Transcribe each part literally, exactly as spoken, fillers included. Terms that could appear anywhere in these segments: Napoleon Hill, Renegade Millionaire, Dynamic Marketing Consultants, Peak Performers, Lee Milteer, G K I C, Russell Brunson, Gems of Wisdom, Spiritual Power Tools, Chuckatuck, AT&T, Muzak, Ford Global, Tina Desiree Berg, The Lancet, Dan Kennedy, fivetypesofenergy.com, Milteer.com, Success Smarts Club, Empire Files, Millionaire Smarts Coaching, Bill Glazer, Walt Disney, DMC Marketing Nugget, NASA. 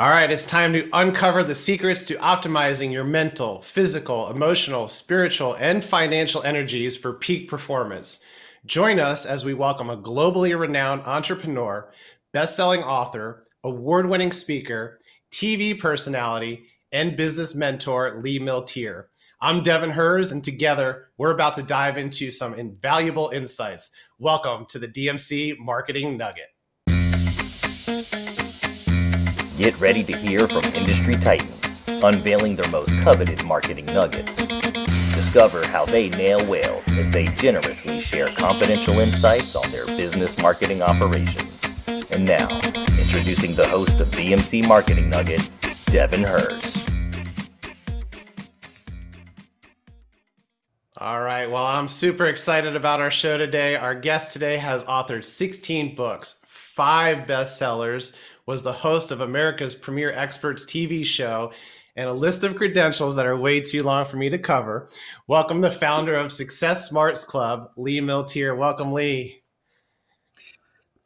All right, it's time to uncover the secrets to optimizing your mental, physical, emotional, spiritual, and financial energies for peak performance. Join us as we welcome a globally renowned entrepreneur, best-selling author, award-winning speaker, T V personality, and business mentor, Lee Milteer. I'm Devin Herz, and together we're about to dive into some invaluable insights. Welcome to the D M C Marketing Nugget. Get ready to hear from industry titans, unveiling their most coveted marketing nuggets. Discover how they nail whales as they generously share confidential insights on their business marketing operations. And now, introducing the host of D M C Marketing Nugget, Devin Herz. All right, well, I'm super excited about our show today. Our guest today has authored sixteen books, five bestsellers, was the host of America's Premier Experts T V show, and a list of credentials that are way too long for me to cover. Welcome the founder of Success Smarts Club, Lee Milteer. Welcome, Lee.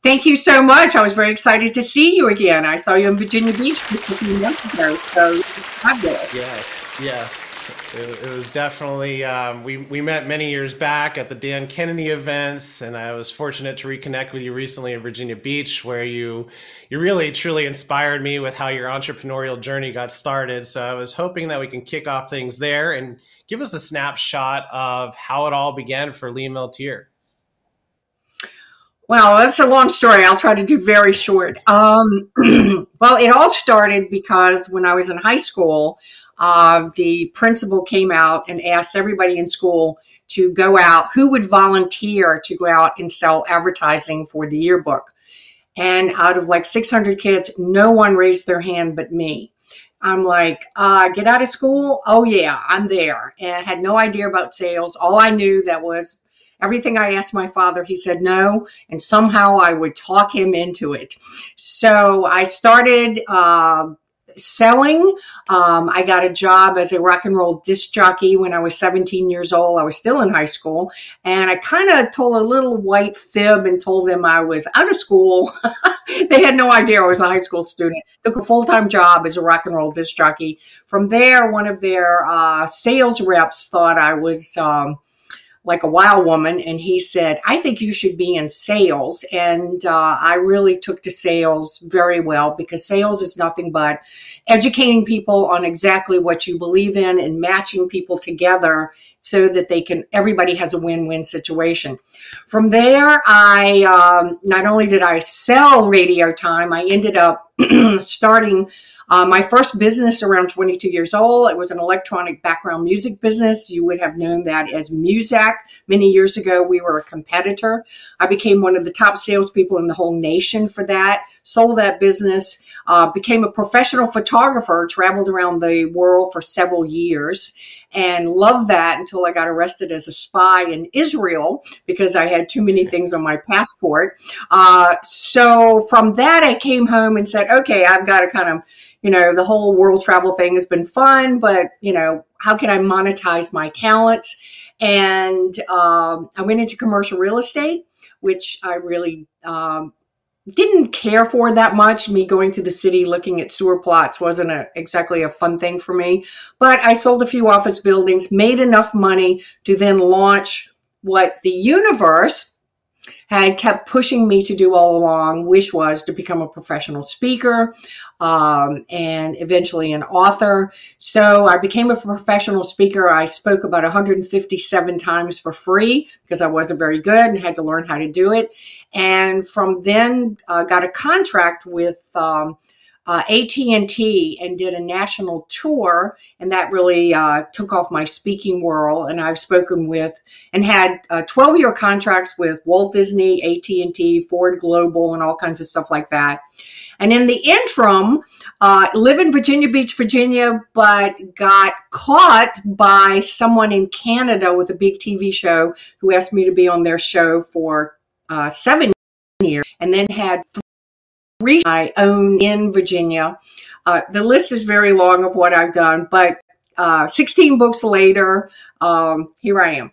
Thank you so much. I was very excited to see you again. I saw you in Virginia Beach just a few months ago, so this is fabulous. Yes, yes. It, it was definitely, um, we, we met many years back at the Dan Kennedy events, and I was fortunate to reconnect with you recently in Virginia Beach, where you you really truly inspired me with how your entrepreneurial journey got started. So I was hoping that we can kick off things there and give us a snapshot of how it all began for Lee Milteer. Well, that's a long story. I'll try to do very short. Um, well, it all started because when I was in high school, Uh, the principal came out and asked everybody in school to go out, who would volunteer to go out and sell advertising for the yearbook. And out of like six hundred kids, no one raised their hand but me. I'm like, uh, get out of school? Oh yeah, I'm there. And I had no idea about sales. All I knew that was everything I asked my father, he said no, and somehow I would talk him into it. So I started uh, selling. Um, I got a job as a rock and roll disc jockey when I was seventeen years old. I was still in high school, and I kind of told a little white fib and told them I was out of school. They had no idea I was a high school student. Took a full-time job as a rock and roll disc jockey. From there, one of their uh, sales reps thought I was um, like a wild woman, and he said, I think you should be in sales. And uh, I really took to sales very well, because sales is nothing but educating people on exactly what you believe in and matching people together so that they can, everybody has a win-win situation. From there, I um, not only did I sell radio time, I ended up starting uh, my first business around twenty-two years old. It was an electronic background music business. You would have known that as Muzak. Many years ago, we were a competitor. I became one of the top salespeople in the whole nation for that, sold that business, uh, became a professional photographer, traveled around the world for several years, and loved that until I got arrested as a spy in Israel because I had too many things on my passport. Uh, so from that, I came home and said, okay, I've got to kind of, you know, the whole world travel thing has been fun, but, you know, how can I monetize my talents? And um, I went into commercial real estate, which I really um, didn't care for that much. Me going to the city looking at sewer plots wasn't a, exactly a fun thing for me, but I sold a few office buildings, made enough money to then launch what the universe had kept pushing me to do all along, which was to become a professional speaker um, and eventually an author. So I became a professional speaker. I spoke about one hundred fifty-seven times for free because I wasn't very good and had to learn how to do it. And from then uh, got a contract with um, uh, A T and T and did a national tour. And that really uh, took off my speaking world. And I've spoken with and had uh, twelve-year contracts with Walt Disney, A T and T, Ford Global, and all kinds of stuff like that. And in the interim, uh, live in Virginia Beach, Virginia, but got caught by someone in Canada with a big T V show who asked me to be on their show for uh, seven years, and then had three I own in Virginia. Uh, the list is very long of what I've done, but uh, sixteen books later, um, here I am.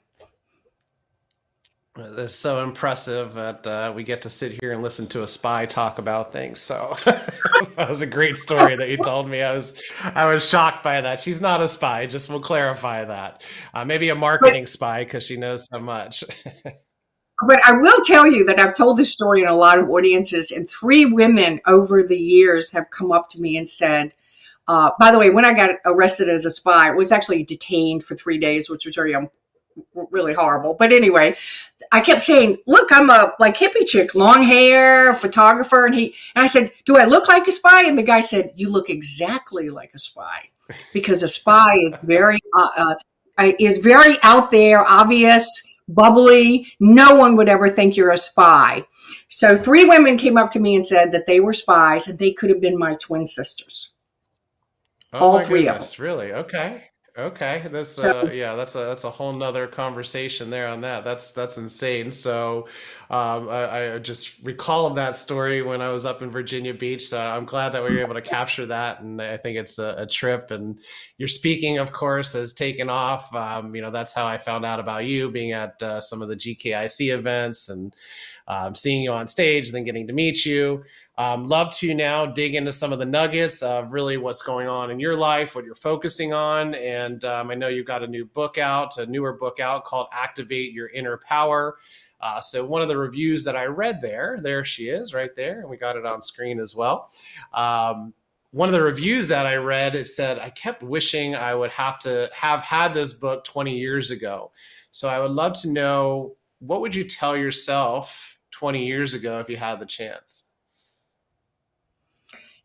It's so impressive that uh, we get to sit here and listen to a spy talk about things. So that was a great story that you told me. I was I was shocked by that. She's not a spy. Just we'll clarify that. Uh, maybe a marketing but, spy because she knows so much. But I will tell you that I've told this story in a lot of audiences, and three women over the years have come up to me and said, uh, by the way, when I got arrested as a spy, I was actually detained for three days, which was very important. Really horrible. But anyway, I kept saying, look, I'm a like hippie chick, long hair, photographer. And he, and I said, do I look like a spy? And the guy said, you look exactly like a spy, because a spy is very, uh, uh, is very out there, obvious, bubbly. No one would ever think you're a spy. So three women came up to me and said that they were spies and they could have been my twin sisters. Oh, all three goodness, of them. Really? Okay. Okay. That's uh, yeah, that's a, that's a whole nother conversation there on that. That's, that's insane. So um, I, I just recalled that story when I was up in Virginia Beach. So I'm glad that we were able to capture that. And I think it's a, a trip, and your speaking, of course, has taken off. Um, you know, that's how I found out about you, being at uh, some of the G K I C events and um, seeing you on stage and then getting to meet you. Um, love to now dig into some of the nuggets of really what's going on in your life, what you're focusing on. And um, I know you've got a new book out, a newer book out called Activate Your Inner Power. Uh, so one of the reviews that I read there, there she is right there. And we got it on screen as well. Um, one of the reviews that I read, it said, I kept wishing I would have to have had this book twenty years ago. So I would love to know, what would you tell yourself twenty years ago if you had the chance?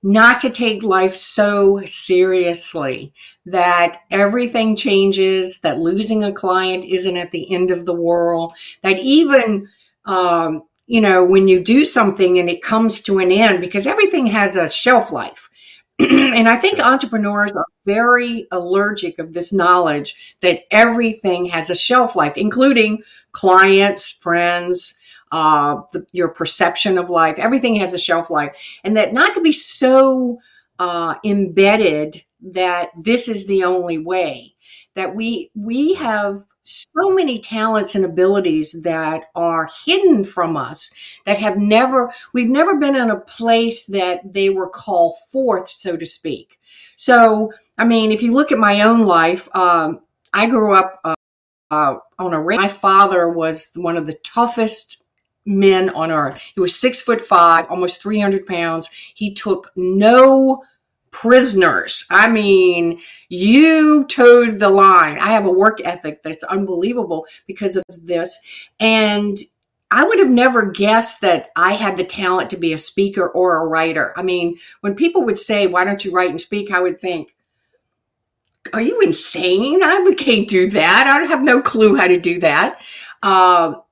Not to take life so seriously, that everything changes, that losing a client isn't at the end of the world, that even, um, you know, when you do something and it comes to an end, because everything has a shelf life. And I think entrepreneurs are very allergic of this knowledge that everything has a shelf life, including clients, friends, uh, the, your perception of life. Everything has a shelf life, and that not to be so, uh, embedded that this is the only way, that we, we have so many talents and abilities that are hidden from us, that have never, we've never been in a place that they were called forth, so to speak. So, I mean, if you look at my own life, um, I grew up, uh, uh on a ranch. My father was one of the toughest men on earth. He was six foot five, almost three hundred pounds. He took no prisoners. I mean, you towed the line. I have a work ethic that's unbelievable because of this. And I would have never guessed that I had the talent to be a speaker or a writer. I mean, when people would say, why don't you write and speak? I would think, are you insane? I can't do that. I don't have no clue how to do that. Um,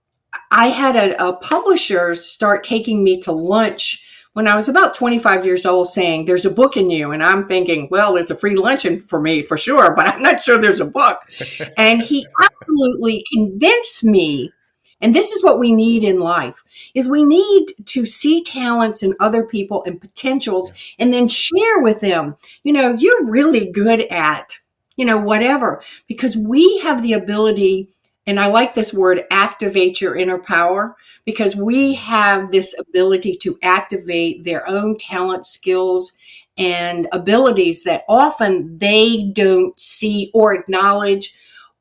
I had a, a publisher start taking me to lunch when I was about twenty-five years old, saying, there's a book in you. And I'm thinking, well, there's a free luncheon for me for sure, but I'm not sure there's a book. And he absolutely convinced me. And this is what we need in life, is we need to see talents in other people and potentials and then share with them, you know, you're really good at, you know, whatever, because we have the ability. And I like this word, activate your inner power, because we have this ability to activate their own talent, skills, and abilities that often they don't see or acknowledge,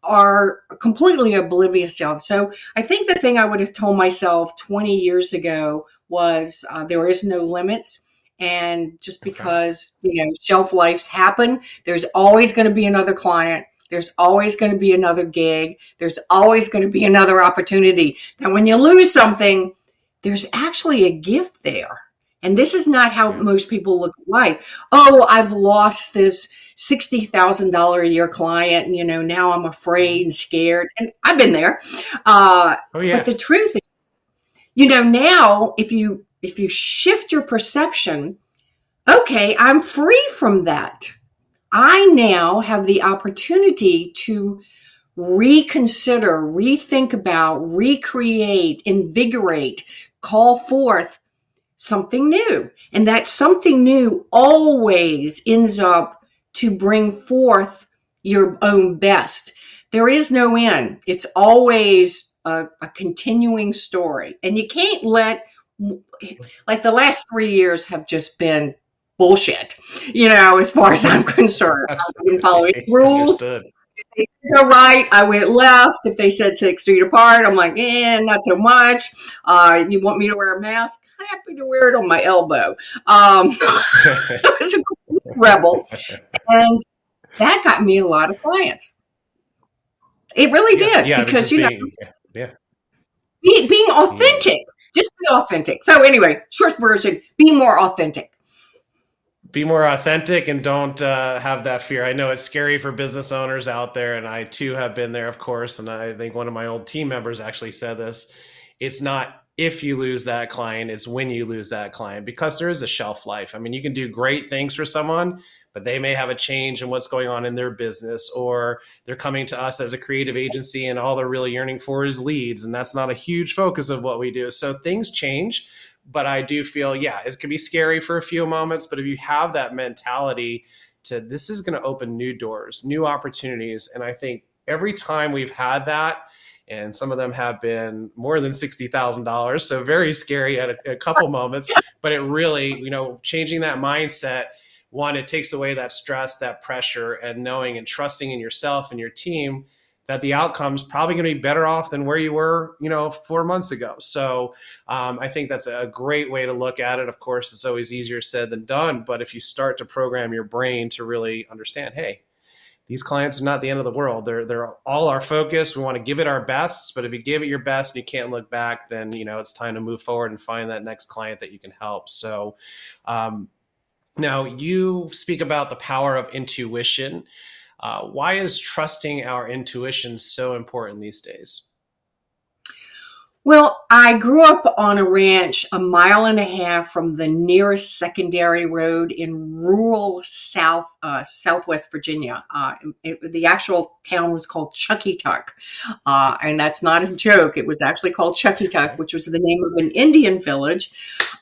are completely oblivious of. So I think the thing I would have told myself twenty years ago was uh, there is no limits. And just because, okay, you know, shelf lives happen, there's always going to be another client. There's always going to be another gig. There's always going to be another opportunity. That when you lose something, there's actually a gift there. And this is not how most people look at life. Oh, I've lost this sixty thousand dollars a year client. And, you know, now I'm afraid and scared. And I've been there. Uh, oh, yeah. But the truth is, you know, now if you, if you shift your perception, okay, I'm free from that. I now have the opportunity to reconsider, rethink about, recreate, invigorate, call forth something new. And that something new always ends up to bring forth your own best. There is no end. It's always a, a continuing story. And you can't let, like the last three years have just been bullshit, you know, as far as I'm concerned. Absolutely. I've been following rules. Understood. If they said right, I went left. If they said six feet apart, I'm like, eh, not so much. Uh, you want me to wear a mask? Happy to wear it on my elbow. Um, I was a rebel. And that got me a lot of clients. It really yeah, did. Yeah, because, you know, being, yeah. be, being authentic. Yeah. Just be authentic. So anyway, short version, be more authentic. Be more authentic and don't uh, have that fear. I know it's scary for business owners out there, and I too have been there, of course. And I think one of my old team members actually said this. It's not if you lose that client, it's when you lose that client, because there is a shelf life. I mean, you can do great things for someone, but they may have a change in what's going on in their business, or they're coming to us as a creative agency and all they're really yearning for is leads. And that's not a huge focus of what we do. So things change. But I do feel, yeah, it can be scary for a few moments. But if you have that mentality to this is going to open new doors, new opportunities. And I think every time we've had that, and some of them have been more than sixty thousand dollars. So very scary at a, a couple moments. But it really, you know, changing that mindset, one, it takes away that stress, that pressure, and knowing and trusting in yourself and your team that the outcome's probably going to be better off than where you were, you know, four months ago. So um, I think that's a great way to look at it. Of course, it's always easier said than done. But if you start to program your brain to really understand, hey, these clients are not the end of the world. They're they're all our focus. We want to give it our best. But if you give it your best and you can't look back, then, you know, it's time to move forward and find that next client that you can help. So um, now you speak about the power of intuition. Uh, why is trusting our intuition so important these days? Well, I grew up on a ranch a mile and a half from the nearest secondary road in rural South, uh, Southwest Virginia. Uh, it, the actual town was called Chuckatuck. Uh, and that's not a joke. It was actually called Chuckatuck, which was the name of an Indian village.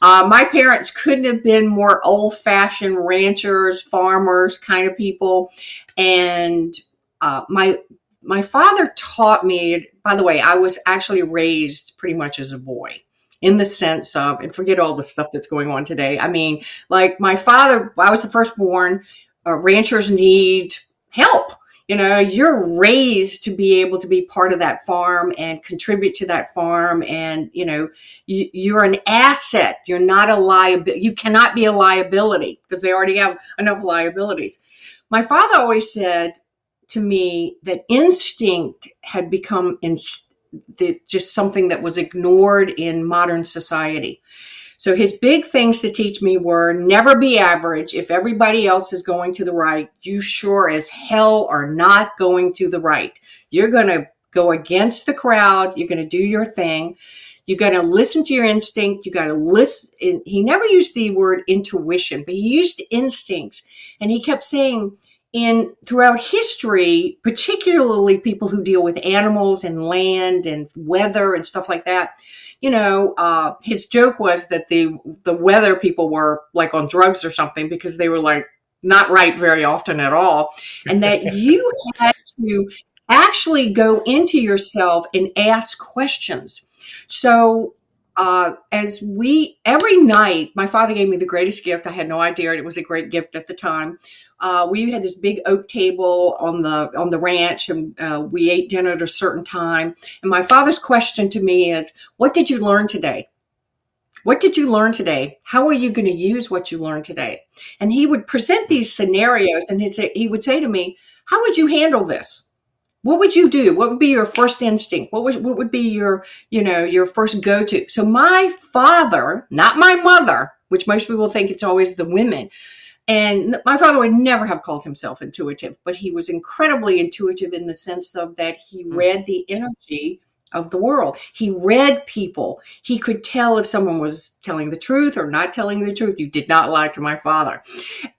Uh, my parents couldn't have been more old fashioned ranchers, farmers kind of people. And, uh, my, My father taught me, by the way, I was actually raised pretty much as a boy in the sense of, and forget all the stuff that's going on today. I mean, like my father, I was the firstborn, uh, ranchers need help. You know, you're raised to be able to be part of that farm and contribute to that farm. And, you know, you, you're an asset. You're not a liability. You cannot be a liability because they already have enough liabilities. My father always said to me that instinct had become inst- the, just something that was ignored in modern society. So his big things to teach me were never be average. If everybody else is going to the right, you sure as hell are not going to the right. You're going to go against the crowd. You're going to do your thing. You got to listen to your instinct. You got to listen. He never used the word intuition, but he used instincts. And he kept saying, in throughout history, particularly people who deal with animals and land and weather and stuff like that, you know, uh, his joke was that the the weather people were like on drugs or something because they were like not right very often at all. And that you had to actually go into yourself and ask questions. So Uh, as we, every night, my father gave me the greatest gift. I had no idea. It was a great gift at the time. Uh, we had this big oak table on the, on the ranch, and uh, we ate dinner at a certain time. And my father's question to me is, what did you learn today? What did you learn today? How are you going to use what you learned today? And he would present these scenarios, and he'd say, he would say to me, how would you handle this? What would you do? What would be your first instinct? What would, what would be your, you know, your first go-to? So my father, not my mother, which most people think it's always the women. And my father would never have called himself intuitive, but he was incredibly intuitive in the sense of that he read the energy of the world. He read people. He could tell if someone was telling the truth or not telling the truth. You did not lie to my father.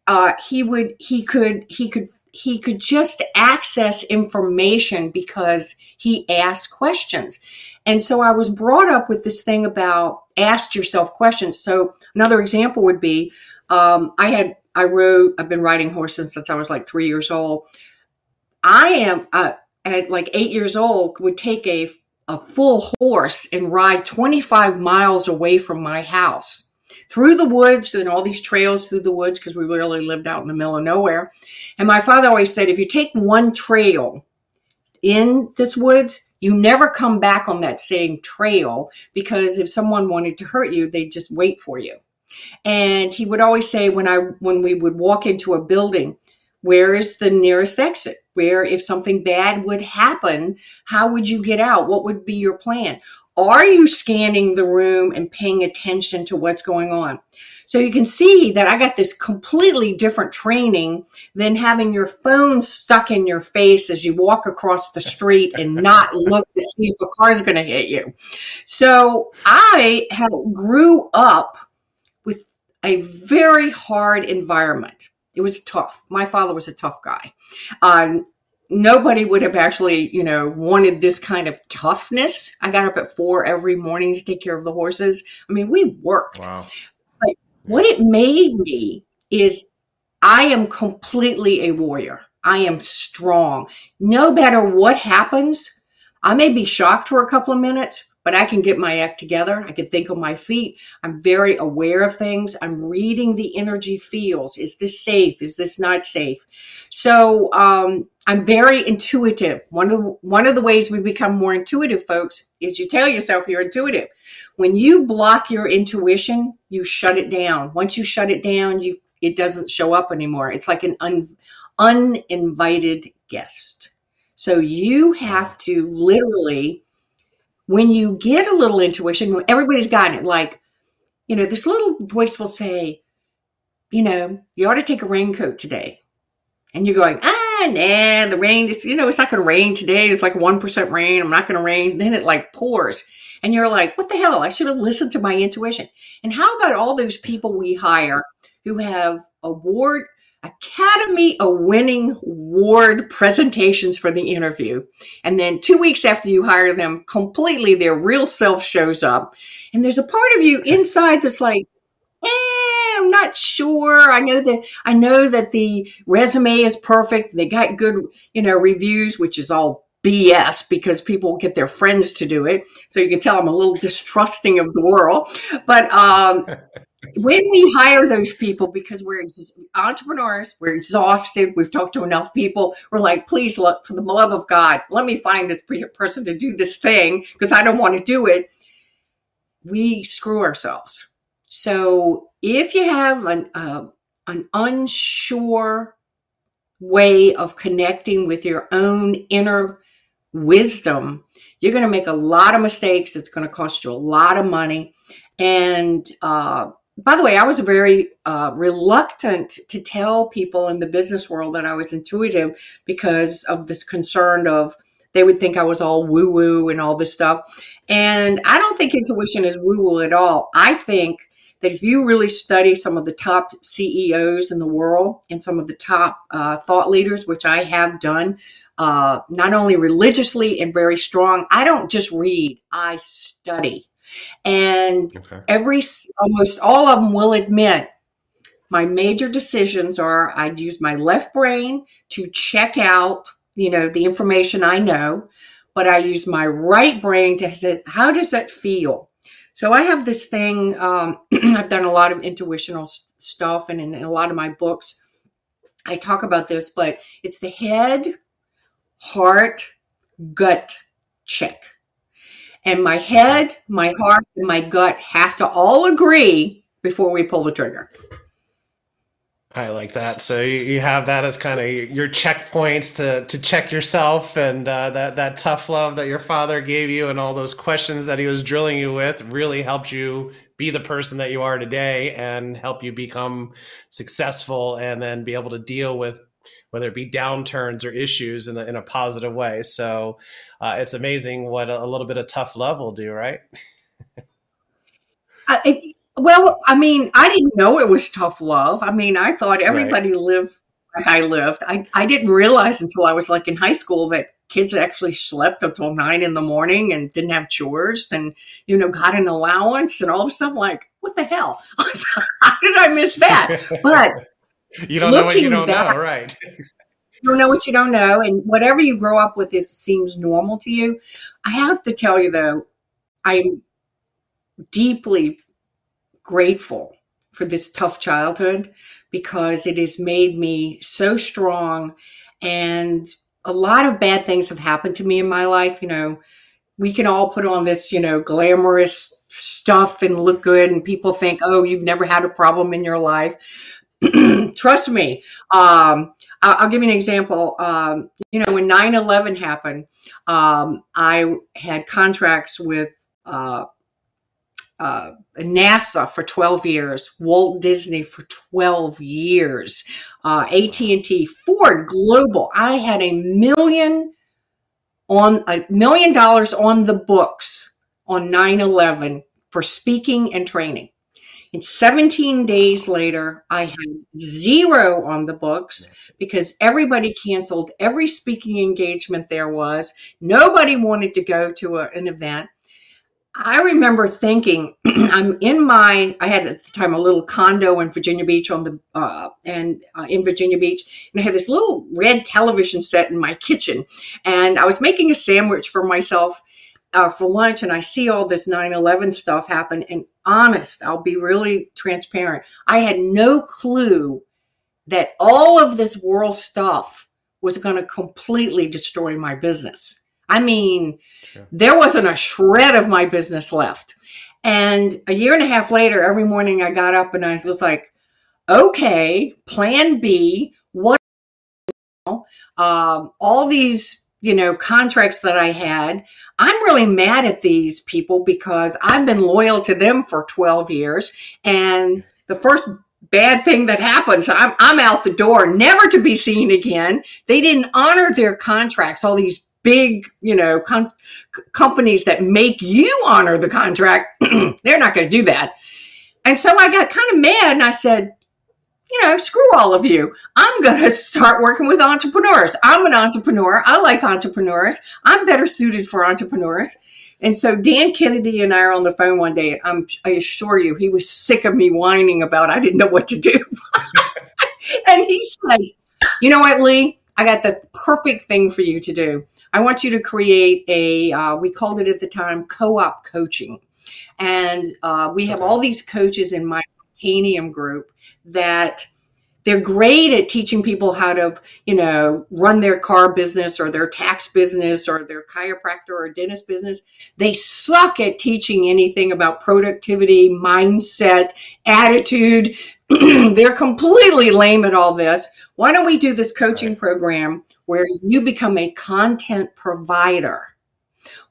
Uh, he would, he could, he could, He could just access information because he asked questions. And so I was brought up with this thing about ask yourself questions. So another example would be, um, I had, I rode, I've been riding horses since I was like three years old. I am uh, at like eight years old would take a, a full horse and ride twenty-five miles away from my house through the woods and all these trails through the woods, because we really lived out in the middle of nowhere. And my father always said, if you take one trail in this woods, you never come back on that same trail, because if someone wanted to hurt you, they'd just wait for you. And he would always say, when I when we would walk into a building, where is the nearest exit? Where, if something bad would happen, how would you get out? What would be your plan? Are you scanning the room and paying attention to what's going on? So you can see that I got this completely different training than having your phone stuck in your face as you walk across the street and not look to see if a car's going to hit you. So I have grew up with a very hard environment. It was tough. My father was a tough guy. Um, Nobody would have actually, you know, wanted this kind of toughness. I got up at four every morning to take care of the horses. I mean, we worked. Wow. But what it made me is I am completely a warrior. I am strong. No matter what happens, I may be shocked for a couple of minutes, but I can get my act together. I can think on my feet. I'm very aware of things. I'm reading the energy fields. Is this safe? Is this not safe? So um, I'm very intuitive. One of, the, one of the ways we become more intuitive, folks, is you tell yourself you're intuitive. When you block your intuition, you shut it down. Once you shut it down, you it doesn't show up anymore. It's like an un, uninvited guest. So you have to literally... When you get a little intuition, everybody's gotten it. Like, you know, this little voice will say, you know, you ought to take a raincoat today. And you're going, ah, nah, the rain, it's, you know, it's not going to rain today. It's like one percent rain. I'm not going to rain. Then it like pours. And you're like, what the hell? I should have listened to my intuition. And how about all those people we hire who have award, Academy winning award presentations for the interview. And then two weeks after you hire them, completely their real self shows up. And there's a part of you inside that's like, eh, I'm not sure. I know that I know that the resume is perfect. They got good, you know, reviews, which is all B S because people get their friends to do it. So you can tell I'm a little distrusting of the world. But um when we hire those people, because we're ex- entrepreneurs, we're exhausted, we've talked to enough people, we're like, please, look, for the love of God, let me find this person to do this thing because I don't want to do it. We screw ourselves. So if you have an uh, an unsure way of connecting with your own inner wisdom, you're going to make a lot of mistakes. It's going to cost you a lot of money. And uh, by the way, I was very uh, reluctant to tell people in the business world that I was intuitive because of this concern of they would think I was all woo-woo and all this stuff. And I don't think intuition is woo-woo at all. I think that if you really study some of the top C E Os in the world and some of the top uh, thought leaders, which I have done, uh, not only religiously and very strong, I don't just read, I study. And okay. every, almost all of them will admit my major decisions are I'd use my left brain to check out, you know, the information I know, but I use my right brain to say, how does that feel? So I have this thing, um, I've done a lot of intuitional st- stuff and in a lot of my books, I talk about this, but it's the head, heart, gut check. And my head, my heart, and my gut have to all agree before we pull the trigger. I like that. So you, you have that as kind of your checkpoints to to check yourself, and uh, that, that tough love that your father gave you and all those questions that he was drilling you with really helped you be the person that you are today and help you become successful and then be able to deal with whether it be downturns or issues in a, in a positive way. So uh, it's amazing what a, a little bit of tough love will do, right? I, it, well, I mean, I didn't know it was tough love. I mean, I thought everybody right. lived like I lived. I, I didn't realize until I was like in high school that kids actually slept until nine in the morning and didn't have chores and, you know, got an allowance and all this stuff. Like, what the hell? How did I miss that? But you don't Looking know what you don't back, know, right? you don't know what you don't know. And whatever you grow up with, it seems normal to you. I have to tell you, though, I'm deeply grateful for this tough childhood, because it has made me so strong. And a lot of bad things have happened to me in my life. You know, we can all put on this, you know, glamorous stuff and look good, and people think, oh, you've never had a problem in your life. Trust me. Um, I'll give you an example. Um, you know, when nine eleven happened, um, I had contracts with uh, uh, NASA for twelve years, Walt Disney for twelve years, uh, A T and T, Ford Global. I had a million on a million dollars on the books on nine eleven for speaking and training. And seventeen days later, I had zero on the books because everybody canceled every speaking engagement there was. Nobody wanted to go to a, an event. I remember thinking, I'm in my, I had at the time a little condo in Virginia Beach on the, uh, and uh, in Virginia Beach. And I had this little red television set in my kitchen. And I was making a sandwich for myself Uh, for lunch, and I see all this nine eleven stuff happen. And honest, I'll be really transparent, I had no clue that all of this world stuff was going to completely destroy my business. I mean, yeah. There wasn't a shred of my business left. And a year and a half later, every morning I got up and I was like, okay, plan B, what? Um, all these you know, contracts that I had, I'm really mad at these people because I've been loyal to them for twelve years. And the first bad thing that happens, I'm, I'm out the door, never to be seen again. They didn't honor their contracts. All these big, you know, com- companies that make you honor the contract, they're not going to do that. And so I got kind of mad and I said, you know, screw all of you. I'm going to start working with entrepreneurs. I'm an entrepreneur. I like entrepreneurs. I'm better suited for entrepreneurs. And so Dan Kennedy and I are on the phone one day. And I'm, I assure you, he was sick of me whining about I didn't know what to do. And he said, you know what, Lee? I got the perfect thing for you to do. I want you to create a, uh, we called it at the time, co-op coaching. And uh, we have all these coaches in my group that they're great at teaching people how to, you know, run their car business or their tax business or their chiropractor or dentist business. They suck at teaching anything about productivity, mindset, attitude. They're completely lame at all this. Why don't we do this coaching program where you become a content provider?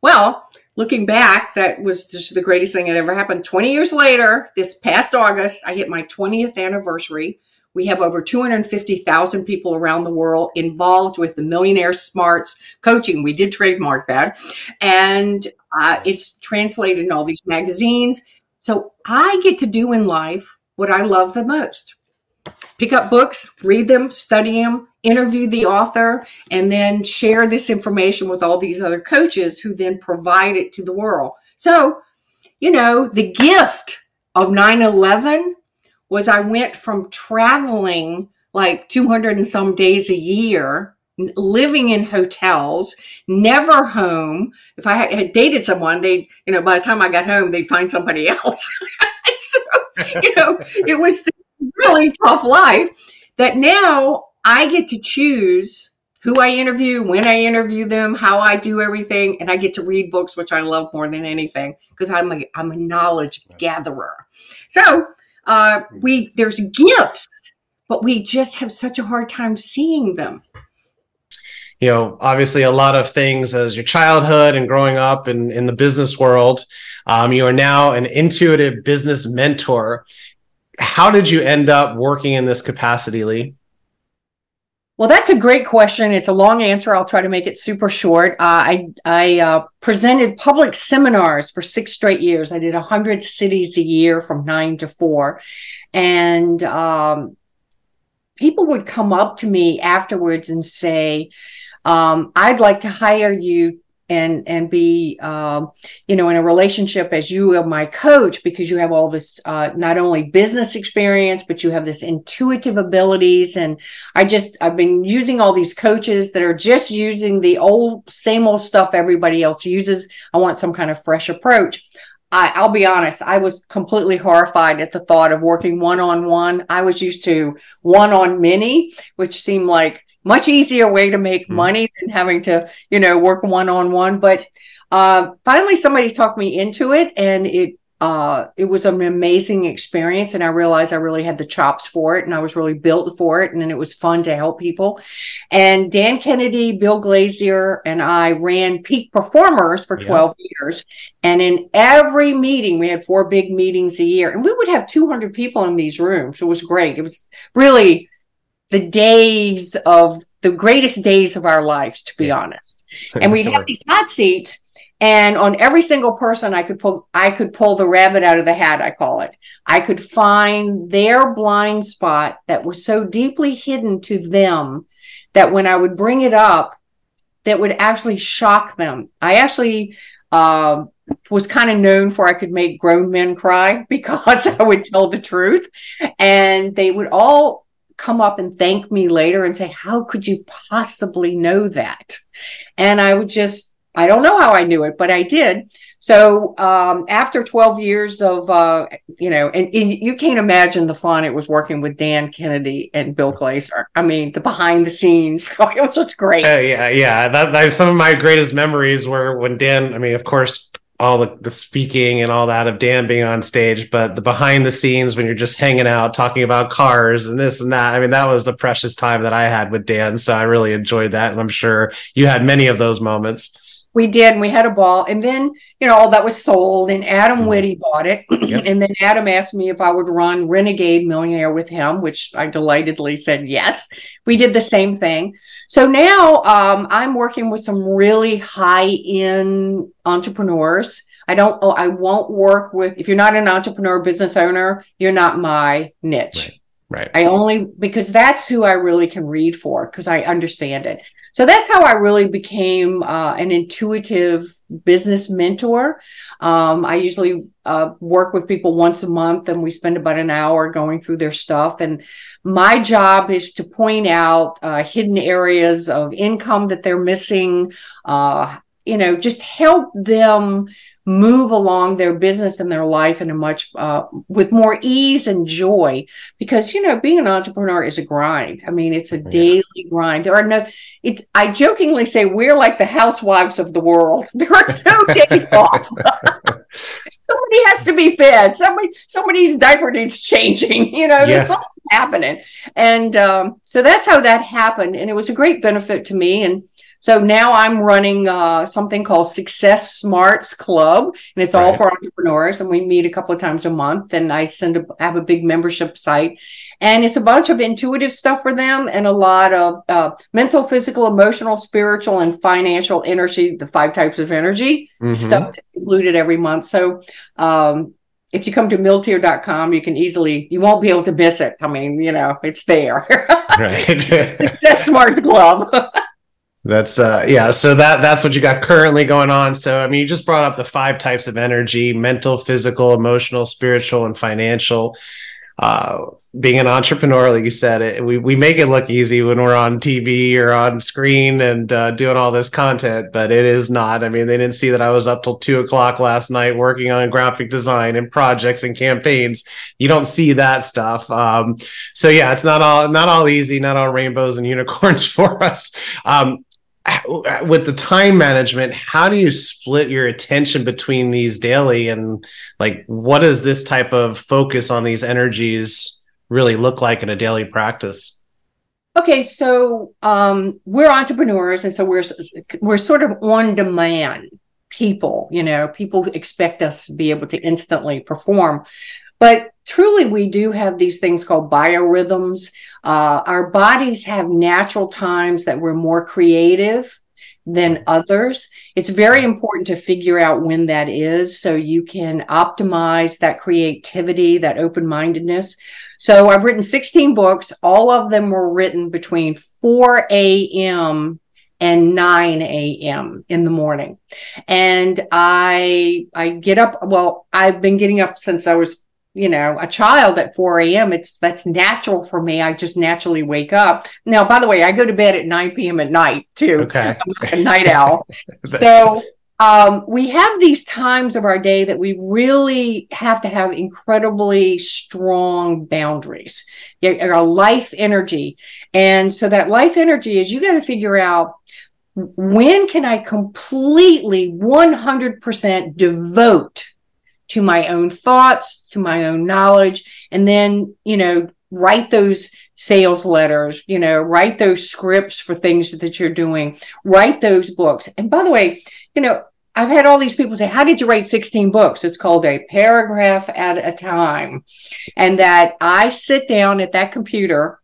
Well, looking back, that was just the greatest thing that ever happened. twenty years later, this past August, I hit my twentieth anniversary. We have over two hundred fifty thousand people around the world involved with the Millionaire Smarts Coaching. We did trademark that. And uh, it's translated in all these magazines. So I get to do in life what I love the most. Pick up books, read them, study them, interview the author, and then share this information with all these other coaches who then provide it to the world. So, you know, the gift of nine eleven was I went from traveling like two hundred and some days a year, living in hotels, never home. If I had dated someone, they, you know, by the time I got home, they'd find somebody else. So, you know, it was this really tough life that now I get to choose who I interview, when I interview them, how I do everything. And I get to read books, which I love more than anything because I'm a, I'm a knowledge gatherer. So uh, we there's gifts, but we just have such a hard time seeing them. You know, obviously a lot of things as your childhood and growing up and in the business world, um, you are now an intuitive business mentor. How did you end up working in this capacity, Lee? Well, that's a great question. It's a long answer. I'll try to make it super short. Uh, I, I uh, presented public seminars for six straight years. I did one hundred cities a year from nine to four. And um, people would come up to me afterwards and say, Um, I'd like to hire you and and be, um, you know, in a relationship as you are my coach, because you have all this, uh, not only business experience, but you have this intuitive abilities. And I just, I've been using all these coaches that are just using the old, same old stuff everybody else uses. I want some kind of fresh approach. I, I'll be honest, I was completely horrified at the thought of working one-on-one. I was used to one-on-many, which seemed like much easier way to make mm. money than having to, you know, work one-on-one. But uh, finally, somebody talked me into it, and it uh, it was an amazing experience. And I realized I really had the chops for it, and I was really built for it. And then it was fun to help people. And Dan Kennedy, Bill Glazer, and I ran Peak Performers for twelve yeah. years. And in every meeting, we had four big meetings a year, and we would have two hundred people in these rooms. It was great. It was really the days of the greatest days of our lives, to be yeah. honest. And we'd have these hot seats, and on every single person I could pull, I could pull the rabbit out of the hat, I call it. I could find their blind spot that was so deeply hidden to them that when I would bring it up, that would actually shock them. I actually, uh, was kind of known for I could make grown men cry because I would tell the truth, and they would all come up and thank me later and say, how could you possibly know that? And I would just, I don't know how I knew it, but I did. So um, after twelve years of, uh, you know, and, and you can't imagine the fun it was working with Dan Kennedy and Bill Glazer. I mean, the behind the scenes, oh, it was just great. Uh, yeah, yeah. That, that was some of my greatest memories were when Dan, I mean, of course, all the, the speaking and all that of Dan being on stage, but the behind the scenes when you're just hanging out, talking about cars and this and that. I mean, that was the precious time that I had with Dan. So I really enjoyed that. And I'm sure you had many of those moments. We did. And we had a ball. And then, you know, all that was sold, and Adam mm-hmm. Witte bought it. Yep. And then Adam asked me if I would run Renegade Millionaire with him, which I delightedly said, yes. We did the same thing. So now um, I'm working with some really high-end entrepreneurs. I don't, oh, I won't work with, if you're not an entrepreneur, business owner, you're not my niche. Right. right. I only, because that's who I really can read for, because I understand it. So that's how I really became uh, an intuitive business mentor. Um, I usually uh, work with people once a month, and we spend about an hour going through their stuff. And my job is to point out uh, hidden areas of income that they're missing, uh, you know, just help them move along their business and their life in a much, uh, with more ease and joy, because, you know, being an entrepreneur is a grind. I mean, it's a yeah. daily grind. There are no, it, I jokingly say we're like the housewives of the world. There are no days off. Somebody has to be fed. Somebody, somebody's diaper needs changing, you know, yeah. there's something happening. And, um, so that's how that happened. And it was a great benefit to me. And so now I'm running uh, something called Success Smarts Club, and it's right. all for entrepreneurs. And we meet a couple of times a month, and I send a, have a big membership site. And it's a bunch of intuitive stuff for them, and a lot of uh, mental, physical, emotional, spiritual, and financial energy, the five types of energy mm-hmm. stuff that's included every month. So um, if you come to Milteer dot com, you can easily, you won't be able to miss it. I mean, you know, it's there. Right. Success Smarts Club. That's uh yeah so that that's what you got currently going on. So I mean, you just brought up the five types of energy: mental, physical, emotional, spiritual, and financial. Uh being an entrepreneur, like you said, it, we we make it look easy when we're on T V or on screen and uh doing all this content, but it is not. I mean, they didn't see that I was up till two o'clock last night working on graphic design and projects and campaigns. You don't see that stuff. Um so yeah, it's not all not all easy, not all rainbows and unicorns for us. Um with the time management, how do you split your attention between these daily, and like, what does this type of focus on these energies really look like in a daily practice? Okay, so um, we're entrepreneurs, and so we're we're sort of on demand people. You know, people expect us to be able to instantly perform, but truly, we do have these things called biorhythms. Uh, our bodies have natural times that we're more creative than others. It's very important to figure out when that is so you can optimize that creativity, that open-mindedness. So I've written sixteen books. All of them were written between four a.m. and nine a.m. in the morning. And I, I get up. Well, I've been getting up since I was, you know, a child at four a.m. It's, that's natural for me. I just naturally wake up. Now, by the way, I go to bed at nine p.m. at night too. Okay. I'm like a night owl. So um, we have these times of our day that we really have to have incredibly strong boundaries, our life energy. And so that life energy is, you got to figure out, when can I completely one hundred percent devote to my own thoughts, to my own knowledge, and then, you know, write those sales letters, you know, write those scripts for things that you're doing, write those books. And by the way, you know, I've had all these people say, how did you write sixteen books? It's called a paragraph at a time. And that I sit down at that computer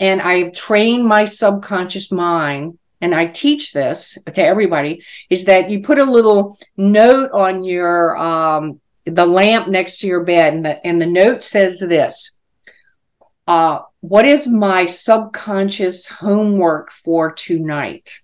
and I've trained my subconscious mind, and I teach this to everybody, is that you put a little note on your, um, the lamp next to your bed, and the, and the note says this, uh, what is my subconscious homework for tonight?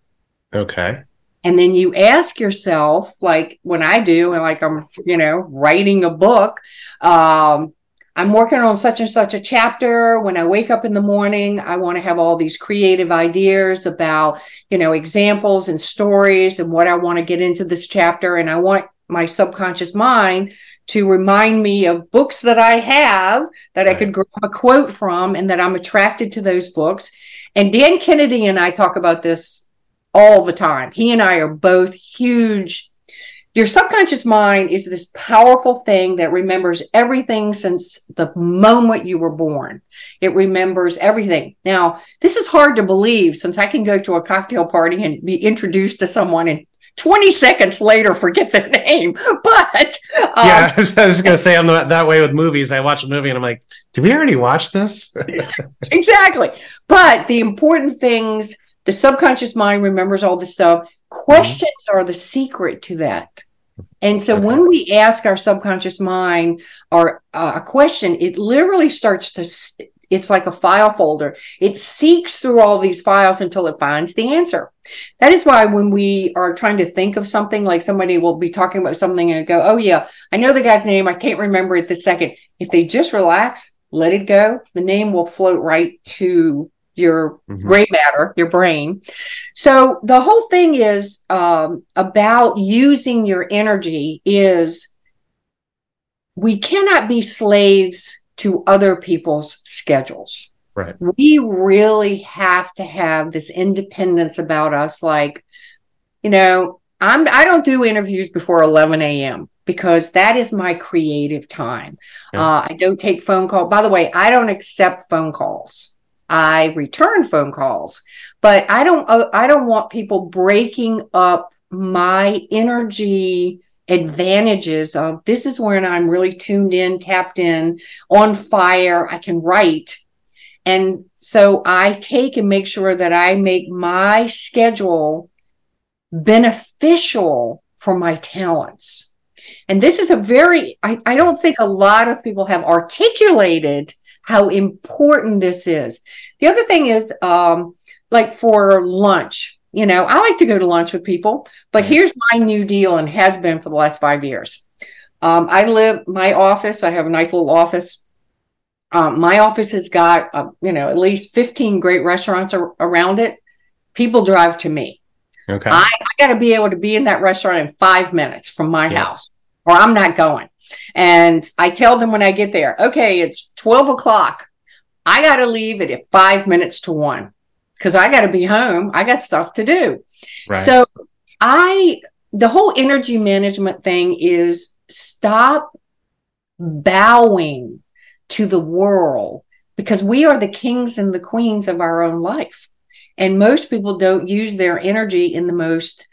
Okay. And then you ask yourself, like when I do, and like I'm, you know, writing a book, um, I'm working on such and such a chapter. When I wake up in the morning, I want to have all these creative ideas about, you know, examples and stories and what I want to get into this chapter. And I want my subconscious mind to remind me of books that I have that I could grab a quote from, and that I'm attracted to those books. And Dan Kennedy and I talk about this all the time. He and I are both huge. Your subconscious mind is this powerful thing that remembers everything since the moment you were born. It remembers everything. Now, this is hard to believe, since I can go to a cocktail party and be introduced to someone and twenty seconds later, forget their name. But um, yeah, I was, I was going to say, I'm not that way with movies. I watch a movie and I'm like, did we already watch this? Exactly. But the important things, the subconscious mind remembers all this stuff. Questions mm-hmm. are the secret to that. And so okay. when we ask our subconscious mind or uh, a question, it literally starts to, it's like a file folder. It seeks through all these files until it finds the answer. That is why when we are trying to think of something, like somebody will be talking about something and go, oh yeah, I know the guy's name, I can't remember it this second. If they just relax, let it go, the name will float right to your mm-hmm. gray matter, your brain. So the whole thing is um, about using your energy is, we cannot be slaves to other people's schedules. Right. We really have to have this independence about us. Like, you know, I'm, I don't do interviews before eleven a.m. because that is my creative time. Yeah. Uh, I don't take phone calls. By the way, I don't accept phone calls. I return phone calls, but I don't, uh, I don't want people breaking up my energy advantages of, this is when I'm really tuned in, tapped in, on fire, I can write. And so I take and make sure that I make my schedule beneficial for my talents. And this is a very, I, I don't think a lot of people have articulated how important this is. The other thing is, um, like for lunch, you know, I like to go to lunch with people, but here's my new deal, and has been for the last five years. Um, I live, my office, I have a nice little office. Um, my office has got, uh, you know, at least fifteen great restaurants ar- around it. People drive to me. Okay. I, I got to be able to be in that restaurant in five minutes from my yeah. house, or I'm not going. And I tell them when I get there, okay, it's twelve o'clock. I got to leave it at five minutes to one. Because I got to be home. I got stuff to do. Right. So I, the whole energy management thing is, stop bowing to the world, because we are the kings and the queens of our own life. And most people don't use their energy in the most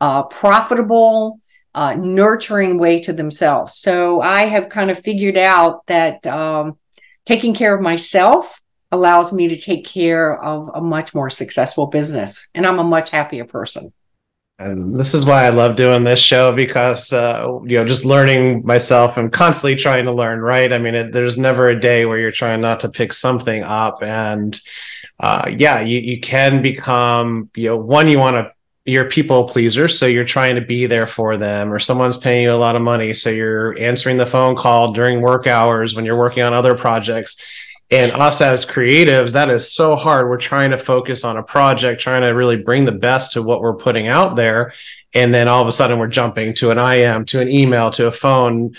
uh, profitable, uh, nurturing way to themselves. So I have kind of figured out that um, taking care of myself allows me to take care of a much more successful business. And I'm a much happier person. And this is why I love doing this show, because, uh, you know, just learning myself, I'm constantly trying to learn, right? I mean, it, there's never a day where you're trying not to pick something up. And uh, yeah, you, you can become, you know, one, you want to, you're a people pleaser, so you're trying to be there for them, or someone's paying you a lot of money, so you're answering the phone call during work hours when you're working on other projects. And us as creatives, that is so hard. We're trying to focus on a project, trying to really bring the best to what we're putting out there. And then all of a sudden we're jumping to an I M, to an email, to a phone.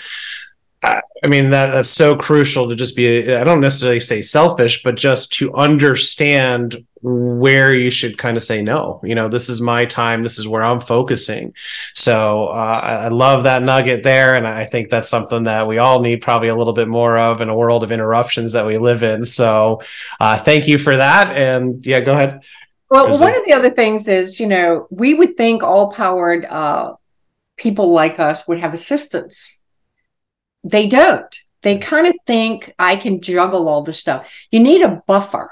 I, I mean, that, that's so crucial to just be, I don't necessarily say selfish, but just to understand where you should kind of say, no, you know, this is my time. This is where I'm focusing. So uh, I love that nugget there. And I think that's something that we all need probably a little bit more of in a world of interruptions that we live in. So uh, thank you for that. And yeah, go ahead. Well, There's one a- of the other things is, you know, we would think all powered uh, people like us would have assistants. They don't. They kind of think I can juggle all this stuff. You need a buffer.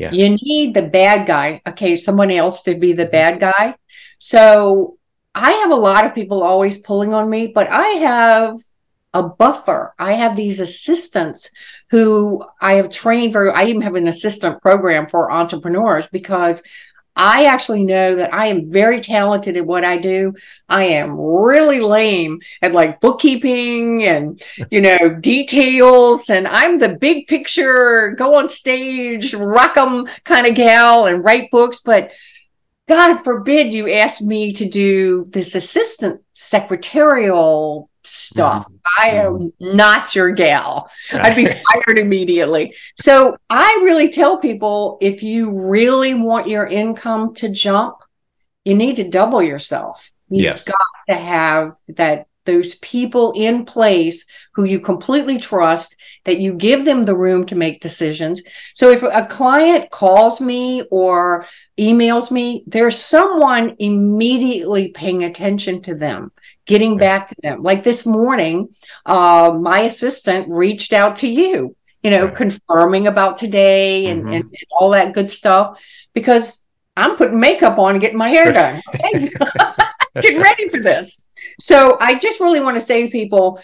Yeah. You need the bad guy. Okay, someone else to be the bad guy. So I have a lot of people always pulling on me, but I have a buffer. I have these assistants who I have trained for. I even have an assistant program for entrepreneurs because I actually know that I am very talented at what I do. I am really lame at like bookkeeping and, you know, details. And I'm the big picture, go on stage, rock 'em kind of gal and write books. But God forbid you ask me to do this assistant secretarial stuff. Mm-hmm. I am not your gal. I'd be fired immediately. So I really tell people, if you really want your income to jump, you need to double yourself. You've yes. got to have that those people in place who you completely trust, that you give them the room to make decisions. So if a client calls me or emails me, there's someone immediately paying attention to them, getting back to them. Like this morning, uh, my assistant reached out to you, you know, right. confirming about today and, mm-hmm. and, and all that good stuff, because I'm putting makeup on and getting my hair done. Getting ready for this. So I just really want to say to people,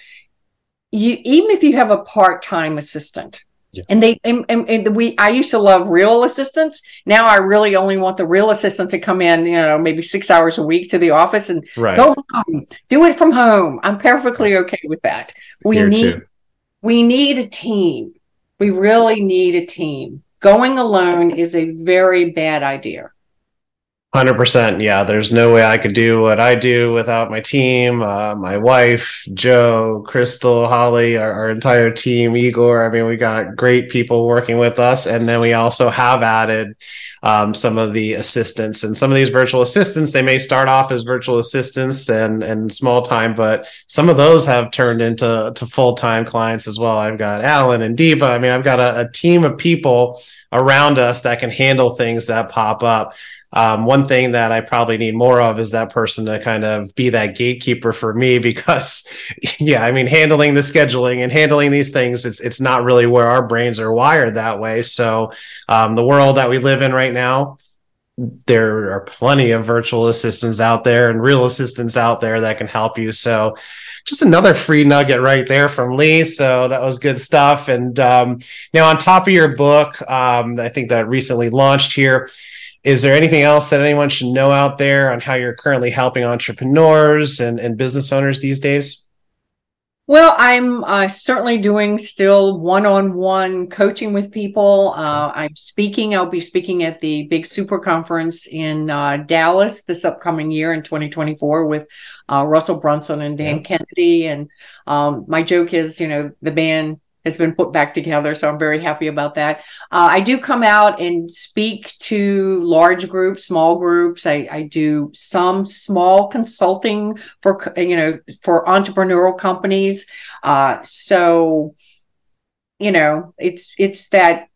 you, even if you have a part-time assistant, yeah. and they and, and, and we, I used to love real assistants. Now I really only want the real assistant to come in, you know, maybe six hours a week to the office and right. go home, do it from home. I'm perfectly okay with that. We Here need, too. we need a team. We really need a team. Going alone is a very bad idea. one hundred percent. Yeah, there's no way I could do what I do without my team. Uh, my wife, Joe, Crystal, Holly, our, our entire team, Igor. I mean, we got great people working with us. And then we also have added um, some of the assistants, and some of these virtual assistants, they may start off as virtual assistants and, and small time, but some of those have turned into to full-time clients as well. I've got Alan and Diva. I mean, I've got a, a team of people around us that can handle things that pop up. Um, one thing that I probably need more of is that person to kind of be that gatekeeper for me, because, yeah, I mean, handling the scheduling and handling these things, it's it's not really where our brains are wired that way. So um, the world that we live in right now, there are plenty of virtual assistants out there and real assistants out there that can help you. So just another free nugget right there from Lee. So that was good stuff. And um, now on top of your book, um, I think that recently launched here, is there anything else that anyone should know out there on how you're currently helping entrepreneurs and, and business owners these days? Well, I'm uh, certainly doing still one-on-one coaching with people. Uh, I'm speaking. I'll be speaking at the Big Super Conference in uh, Dallas this upcoming year in twenty twenty-four with uh, Russell Brunson and Dan yeah. Kennedy. And um, my joke is, you know, the band has been put back together. So I'm very happy about that. Uh, I do come out and speak to large groups, small groups. I, I do some small consulting for, you know, for entrepreneurial companies. Uh, so, you know, it's, it's that,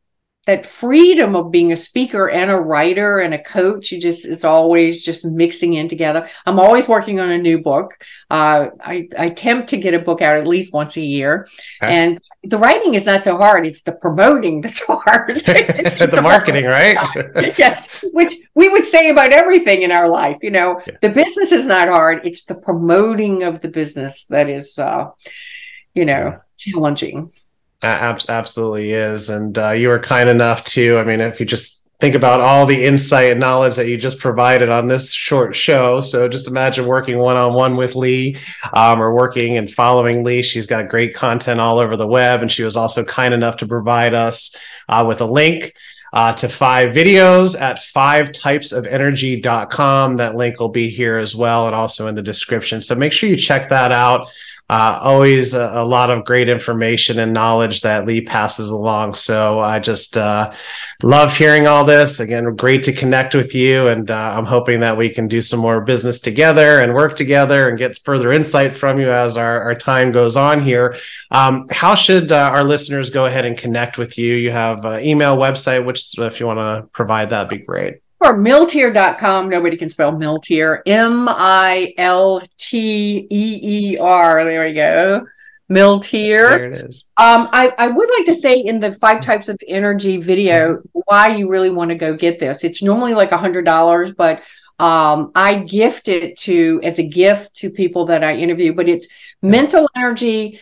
that freedom of being a speaker and a writer and a coach. You just, it's always just mixing in together. I'm always working on a new book. Uh, I, I attempt to get a book out at least once a year. Okay. And the writing is not so hard. It's the promoting that's hard. The marketing, right? Yes. Which we would say about everything in our life. You know, yeah. the business is not hard. It's the promoting of the business that is, uh, you know, yeah. challenging. Uh, absolutely is. And uh, you were kind enough to, I mean, if you just think about all the insight and knowledge that you just provided on this short show. So just imagine working one-on-one with Lee, um, or working and following Lee. She's got great content all over the web. And she was also kind enough to provide us uh, with a link uh, to five videos at five types of energy dot com. That link will be here as well and also in the description. So make sure you check that out. Uh, always a, a lot of great information and knowledge that Lee passes along. So I just uh, love hearing all this. Again, great to connect with you. And uh, I'm hoping that we can do some more business together and work together and get further insight from you as our, our time goes on here. Um, how should uh, our listeners go ahead and connect with you? You have an email, website, which if you want to provide, that'd be great. Or Milteer dot com. Nobody can spell Milteer. M I L T E E R. There we go. Milteer. There it is. Um, I, I would like to say in the Five Types of Energy video why you really want to go get this. It's normally like one hundred dollars, but um, I gift it to as a gift to people that I interview. But it's mental energy.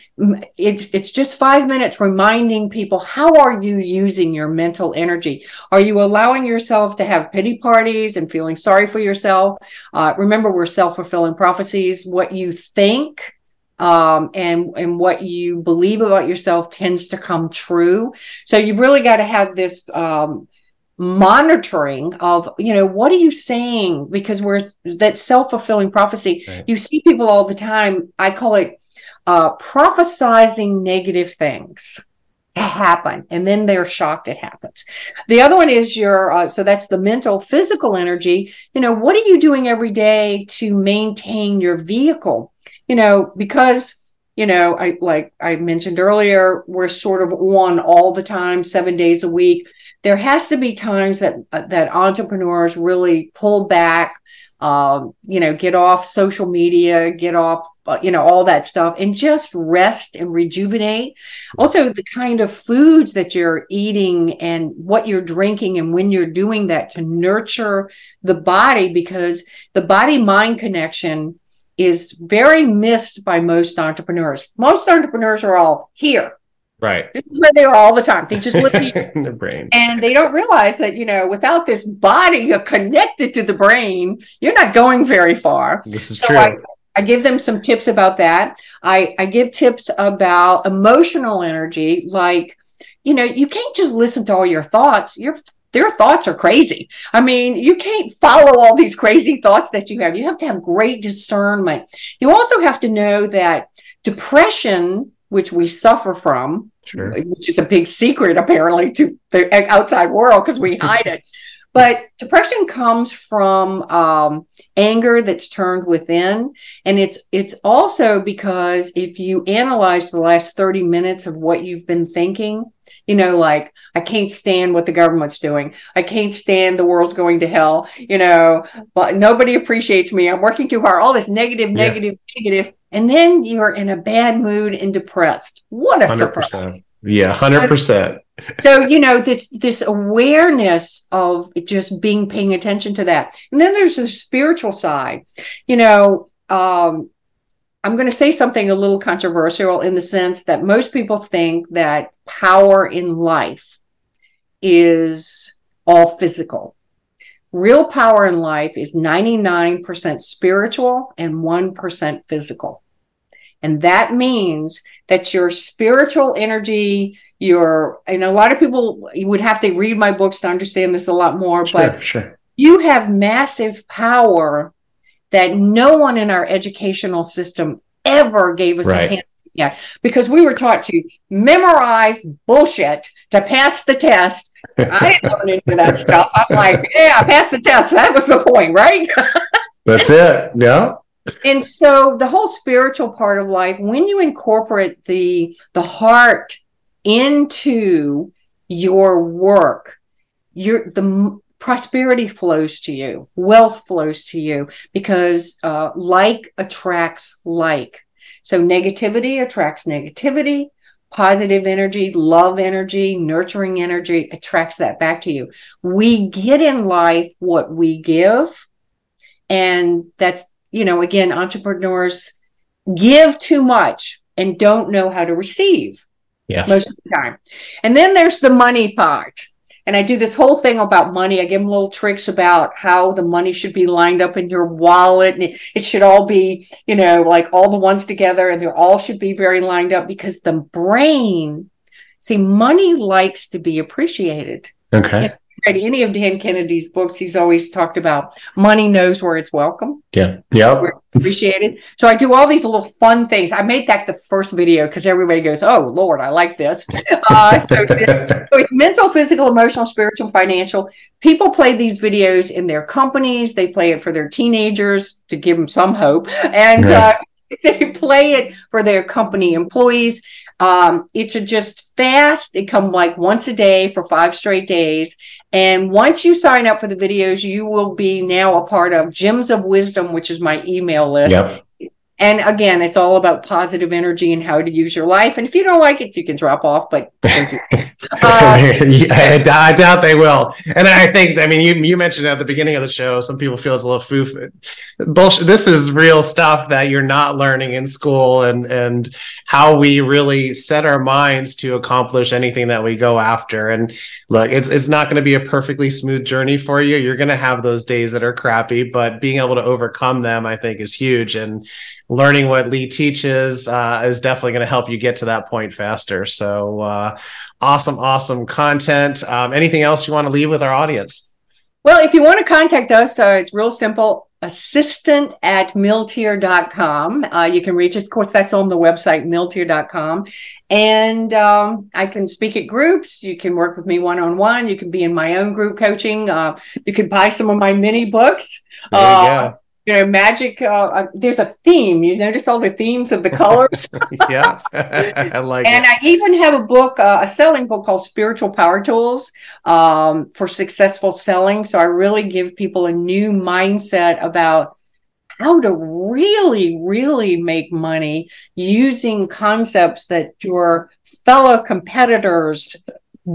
It's it's just five minutes reminding people, how are you using your mental energy? Are you allowing yourself to have pity parties and feeling sorry for yourself? Uh, remember, we're self-fulfilling prophecies. What you think um, and, and what you believe about yourself tends to come true. So you've really got to have this um, monitoring of, you know, what are you saying? Because we're that self-fulfilling prophecy. Right. You see people all the time. I call it uh, prophesizing negative things to happen. And then they're shocked it happens. The other one is your, uh, so that's the mental, physical energy. You know, what are you doing every day to maintain your vehicle? You know, because You know, I like I mentioned earlier, we're sort of on all the time, seven days a week. There has to be times that uh, that entrepreneurs really pull back, um, you know, get off social media, get off, uh, you know, all that stuff and just rest and rejuvenate. Also, the kind of foods that you're eating and what you're drinking and when you're doing that to nurture the body, because the body-mind connection is very missed by most entrepreneurs. Most entrepreneurs are all here. Right. This is where they are all the time. They just live in the brain. And they don't realize that, you know, without this body connected to the brain, you're not going very far. This is so true. I, I give them some tips about that. I, I give tips about emotional energy. Like, you know, you can't just listen to all your thoughts. You're Their thoughts are crazy. I mean, you can't follow all these crazy thoughts that you have. You have to have great discernment. You also have to know that depression, which we suffer from, sure, which is a big secret apparently to the outside world because we hide it. But depression comes from um, anger that's turned within. And it's it's also because if you analyze the last thirty minutes of what you've been thinking, you know, like, I can't stand what the government's doing. I can't stand the world's going to hell, you know, but nobody appreciates me. I'm working too hard. All this negative, yeah. negative, negative. And then you're in a bad mood and depressed. What a one hundred percent surprise. Yeah, one hundred percent. So, you know, this this awareness of just being paying attention to that. And then there's the spiritual side. You know, um, I'm going to say something a little controversial in the sense that most people think that power in life is all physical. Real power in life is ninety-nine percent spiritual and one percent physical. And that means that your spiritual energy, your, and a lot of people would have to read my books to understand this a lot more, sure, but sure. You have massive power that no one in our educational system ever gave us right. a hand. Yeah, because we were taught to memorize bullshit to pass the test. I didn't learn any of that stuff. I'm like, yeah, I passed the test. That was the point, right? That's it. Yeah. And so the whole spiritual part of life, when you incorporate the the heart into your work, your the prosperity flows to you, wealth flows to you, because uh, like attracts like. So negativity attracts negativity, positive energy, love energy, nurturing energy attracts that back to you. We get in life what we give, and that's, you know, again, entrepreneurs give too much and don't know how to receive yes. most of the time. And then there's the money part. And I do this whole thing about money. I give them little tricks about how the money should be lined up in your wallet. And it, it should all be, you know, like all the ones together. And they all should be very lined up because the brain, see, money likes to be appreciated. Okay. Read any of Dan Kennedy's books, he's always talked about money knows where it's welcome. Yeah. Yeah. Appreciated. So I do all these little fun things. I made that the first video because everybody goes, oh, Lord, I like this. Uh, so, so it's mental, physical, emotional, spiritual, financial. People play these videos in their companies. They play it for their teenagers to give them some hope. And yeah. uh, they play it for their company employees. Um, it's a just fast. They come like once a day for five straight days. And once you sign up for the videos, you will be now a part of Gems of Wisdom, which is my email list. Yep. And again, it's all about positive energy and how to use your life. And if you don't like it, you can drop off, but uh, I doubt they will. And I think, I mean, you, you mentioned at the beginning of the show, some people feel it's a little foof. Bullshit. This is real stuff that you're not learning in school, and, and how we really set our minds to accomplish anything that we go after. And look, it's, it's not going to be a perfectly smooth journey for you. You're going to have those days that are crappy, but being able to overcome them, I think, is huge. And learning what Lee teaches uh, is definitely going to help you get to that point faster. So uh, awesome, awesome content. Um, anything else you want to leave with our audience? Well, if you want to contact us, uh, it's real simple. Assistant at Milteer dot com. Uh, you can reach us. Of course, that's on the website, Milteer dot com. And um, I can speak at groups. You can work with me one-on-one. You can be in my own group coaching. Uh, you can buy some of my mini books. There you uh, go. You know, magic, uh, there's a theme. You notice all the themes of the colors. Yeah, I like and it. And I even have a book, uh, a selling book called Spiritual Power Tools um, for Successful Selling. So I really give people a new mindset about how to really, really make money using concepts that your fellow competitors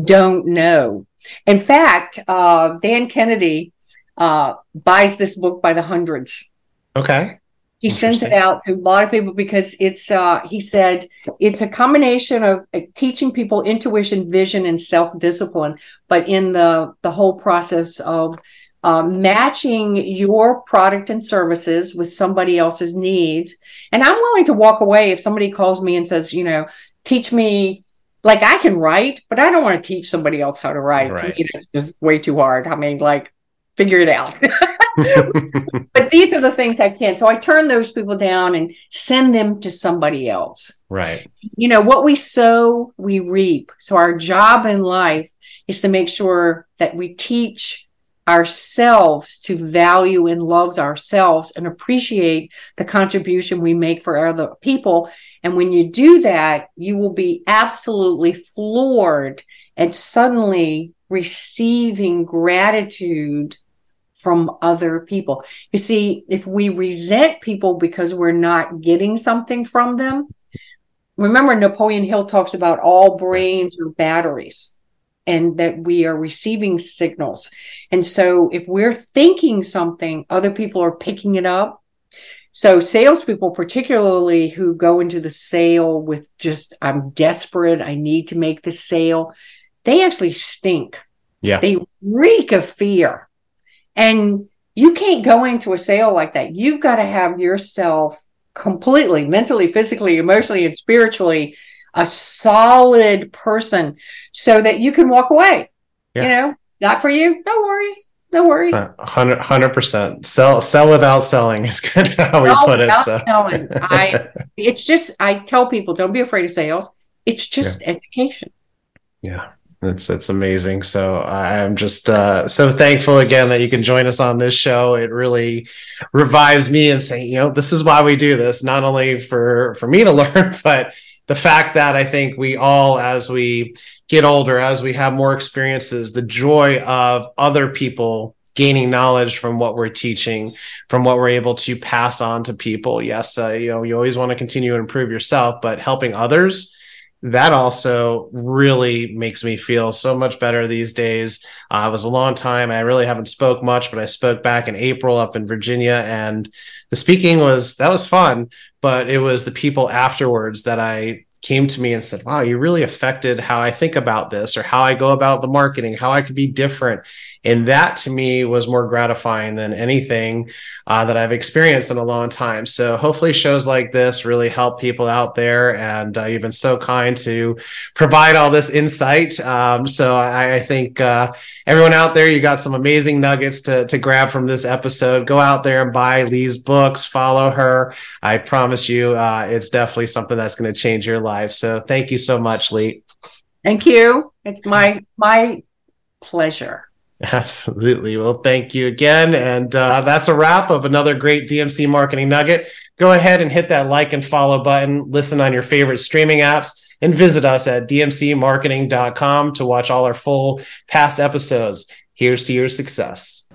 don't know. In fact, uh, Dan Kennedy uh buys this book by the hundreds. Okay. He sends it out to a lot of people because it's uh he said it's a combination of uh, teaching people intuition, vision, and self-discipline, but in the the whole process of uh, matching your product and services with somebody else's needs. And I'm willing to walk away if somebody calls me and says, you know, teach me. Like, I can write, but I don't want to teach somebody else how to write. Right. You know, it's just way too hard. I mean, like, figure it out. But these are the things I can. So I turn those people down and send them to somebody else. Right. You know, what we sow, we reap. So our job in life is to make sure that we teach ourselves to value and love ourselves and appreciate the contribution we make for other people. And when you do that, you will be absolutely floored and suddenly receiving gratitude from other people. You see, if we resent people because we're not getting something from them, remember Napoleon Hill talks about all brains are batteries and that we are receiving signals. And so if we're thinking something, other people are picking it up. So salespeople, particularly who go into the sale with just, I'm desperate, I need to make the sale, they actually stink. Yeah. They reek of fear. And you can't go into a sale like that. You've got to have yourself completely, mentally, physically, emotionally, and spiritually a solid person so that you can walk away. Yeah. You know, not for you. No worries. No worries. one hundred percent. Sell, sell without selling is kind of how we sell put it. So. Selling. I, it's just, I tell people, don't be afraid of sales. It's just yeah. education. Yeah. That's that's amazing. So I'm just uh, so thankful again that you can join us on this show. It really revives me and saying, you know, this is why we do this, not only for, for me to learn, but the fact that I think we all, as we get older, as we have more experiences, the joy of other people gaining knowledge from what we're teaching, from what we're able to pass on to people. Yes, uh, you know, you always want to continue to improve yourself, but helping others, that also really makes me feel so much better these days. Uh, it was a long time. I really haven't spoke much, but I spoke back in April up in Virginia, and the speaking was, that was fun, but it was the people afterwards that I came to me and said, wow, you really affected how I think about this, or how I go about the marketing, how I could be different. And that to me was more gratifying than anything uh, that I've experienced in a long time. So hopefully shows like this really help people out there. And uh, you've been so kind to provide all this insight. Um, so I, I think uh, everyone out there, you got some amazing nuggets to, to grab from this episode. Go out there and buy Lee's books, follow her. I promise you, uh, it's definitely something that's going to change your life. So thank you so much, Lee. Thank you. It's my my pleasure. Absolutely. Well, thank you again. And uh, that's a wrap of another great D M C Marketing Nugget. Go ahead and hit that like and follow button. Listen on your favorite streaming apps and visit us at D M C marketing dot com to watch all our full past episodes. Here's to your success.